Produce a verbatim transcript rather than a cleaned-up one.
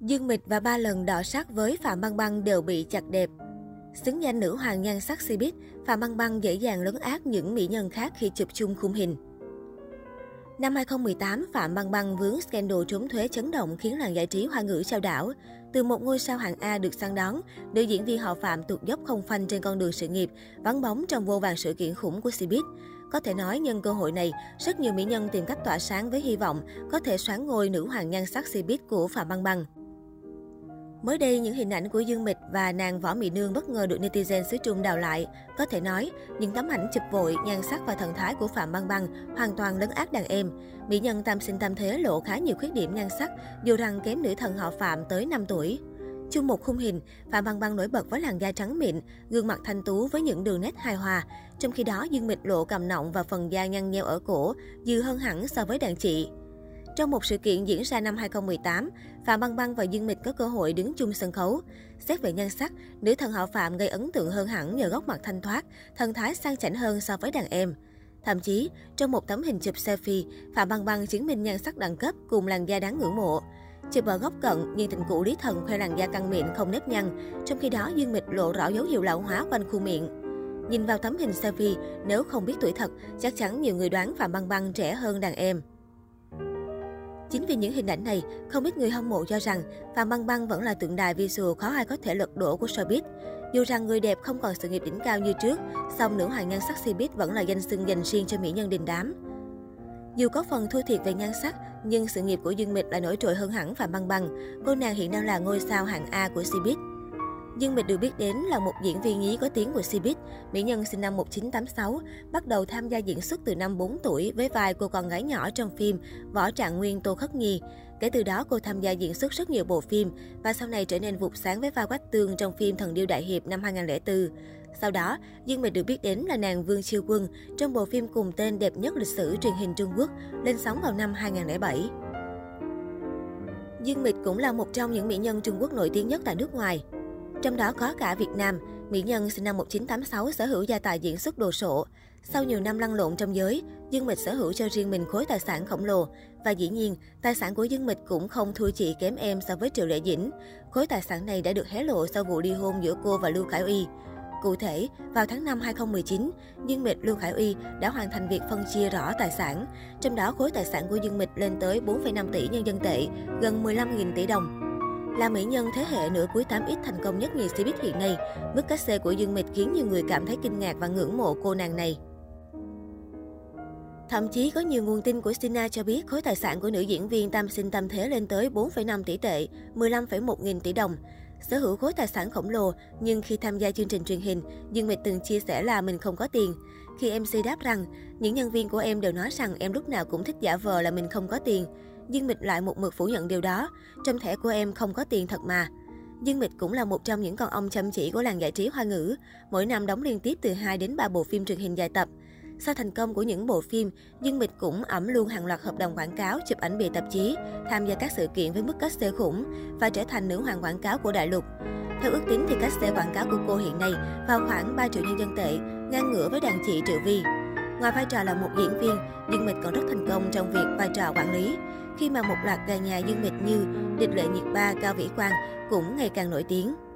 Dương Mịch và ba lần đọ sát với Phạm Băng Băng đều bị chặt đẹp. Xứng danh nữ hoàng nhan sắc Cbiz, Phạm Băng Băng dễ dàng lấn át những mỹ nhân khác khi chụp chung khung hình. Năm hai không một tám, Phạm Băng Băng vướng scandal trốn thuế chấn động khiến làng giải trí hoa ngữ sao đảo. Từ một ngôi sao hạng A được săn đón, nữ diễn viên họ Phạm tuột dốc không phanh trên con đường sự nghiệp, vắng bóng trong vô vàn sự kiện khủng của Cbiz. Có thể nói, nhân cơ hội này, rất nhiều mỹ nhân tìm cách tỏa sáng với hy vọng có thể soán ngôi nữ hoàng nhan sắc Cbiz của Phạm Băng Băng. Mới đây, những hình ảnh của Dương Mịch và nàng Võ Mỹ Nương bất ngờ được netizen xứ Trung đào lại. Có thể nói, những tấm ảnh chụp vội, nhan sắc và thần thái của Phạm Băng Băng hoàn toàn lấn át đàn em. Mỹ nhân tam sinh tam thế lộ khá nhiều khuyết điểm nhan sắc, dù rằng kém nữ thần họ Phạm tới năm tuổi. Chung một khung hình, Phạm Băng Băng nổi bật với làn da trắng mịn, gương mặt thanh tú với những đường nét hài hòa. Trong khi đó, Dương Mịch lộ cằm nọng và phần da nhăn nheo ở cổ, dừ hơn hẳn so với đàn chị. Trong một sự kiện diễn ra năm hai không một tám, Phạm Băng Băng và Dương Mịch có cơ hội đứng chung sân khấu. Xét về nhan sắc, nữ thần họ Phạm gây ấn tượng hơn hẳn nhờ góc mặt thanh thoát, thần thái sang chảnh hơn so với đàn em. Thậm chí, trong một tấm hình chụp selfie, Phạm Băng Băng chứng minh nhan sắc đẳng cấp cùng làn da đáng ngưỡng mộ. Chụp ở góc cận, nhưng tình cũ lý thần khoe làn da căng miệng không nếp nhăn, trong khi đó Dương Mịch lộ rõ dấu hiệu lão hóa quanh khu miệng. Nhìn vào tấm hình selfie, nếu không biết tuổi thật, chắc chắn nhiều người đoán Phạm Băng Băng trẻ hơn đàn em. Chính vì những hình ảnh này, không ít người hâm mộ cho rằng Phạm Băng Băng vẫn là tượng đài visual khó ai có thể lật đổ của showbiz. Dù rằng người đẹp không còn sự nghiệp đỉnh cao như trước, song nữ hoàng nhan sắc showbiz vẫn là danh xưng dành riêng cho mỹ nhân đình đám. Dù có phần thua thiệt về nhan sắc, nhưng sự nghiệp của Dương Mịch lại nổi trội hơn hẳn Phạm Băng Băng. Cô nàng hiện đang là ngôi sao hạng A của showbiz. Dương Mịch được biết đến là một diễn viên nhí có tiếng của showbiz. Mỹ nhân sinh năm một nghìn chín trăm tám mươi sáu, bắt đầu tham gia diễn xuất từ năm bốn tuổi với vai cô con gái nhỏ trong phim Võ Trạng Nguyên Tô Khắc Nghi. Kể từ đó, cô tham gia diễn xuất rất nhiều bộ phim và sau này trở nên vụt sáng với vai Quách Tương trong phim Thần Điêu Đại Hiệp năm hai không không bốn. Sau đó, Dương Mịch được biết đến là nàng Vương Chiêu Quân trong bộ phim cùng tên đẹp nhất lịch sử truyền hình Trung Quốc, lên sóng vào năm hai không không bảy. Dương Mịch cũng là một trong những mỹ nhân Trung Quốc nổi tiếng nhất tại nước ngoài. Trong đó có cả Việt Nam, mỹ nhân sinh năm một nghìn chín trăm tám mươi sáu sở hữu gia tài diễn xuất đồ sộ. Sau nhiều năm lăn lộn trong giới, Dương Mịch sở hữu cho riêng mình khối tài sản khổng lồ. Và dĩ nhiên, tài sản của Dương Mịch cũng không thua chị kém em so với Triệu Lệ Dĩnh. Khối tài sản này đã được hé lộ sau vụ ly hôn giữa cô và Lưu Khải Uy. Cụ thể, vào tháng năm hai không một chín, Dương Mịch, Lưu Khải Uy đã hoàn thành việc phân chia rõ tài sản. Trong đó, khối tài sản của Dương Mịch lên tới bốn phẩy năm tỷ nhân dân tệ, gần mười lăm nghìn tỷ đồng. Là mỹ nhân thế hệ nửa cuối tám ích thành công nhất nhì showbiz hiện nay, mức cách xê của Dương Mịch khiến nhiều người cảm thấy kinh ngạc và ngưỡng mộ cô nàng này. Thậm chí có nhiều nguồn tin của Sina cho biết khối tài sản của nữ diễn viên tam sinh tam thế lên tới bốn phẩy năm tỷ tệ, mười lăm phẩy một nghìn tỷ đồng. Sở hữu khối tài sản khổng lồ, nhưng khi tham gia chương trình truyền hình, Dương Mịch từng chia sẻ là mình không có tiền. Khi em xê đáp rằng, những nhân viên của em đều nói rằng em lúc nào cũng thích giả vờ là mình không có tiền. Dương Mịch lại một mực phủ nhận điều đó, trong thẻ của em không có tiền thật mà. Dương Mịch cũng là một trong những con ong chăm chỉ của làng giải trí hoa ngữ, mỗi năm đóng liên tiếp từ hai đến ba bộ phim truyền hình dài tập. Sau thành công của những bộ phim, Dương Mịch cũng ẵm luôn hàng loạt hợp đồng quảng cáo, chụp ảnh bìa tạp chí, tham gia các sự kiện với mức cách xê khủng và trở thành nữ hoàng quảng cáo của đại lục. Theo ước tính thì cách xê quảng cáo của cô hiện nay vào khoảng ba triệu nhân dân tệ, ngang ngửa với đàn chị Triệu Vy. Ngoài vai trò là một diễn viên, Dương Mịch còn rất thành công trong việc vai trò quản lý, khi mà một loạt gà nhà Dương Mịch như Địch Lệ Nhiệt Ba, Cao Vĩ Quang cũng ngày càng nổi tiếng.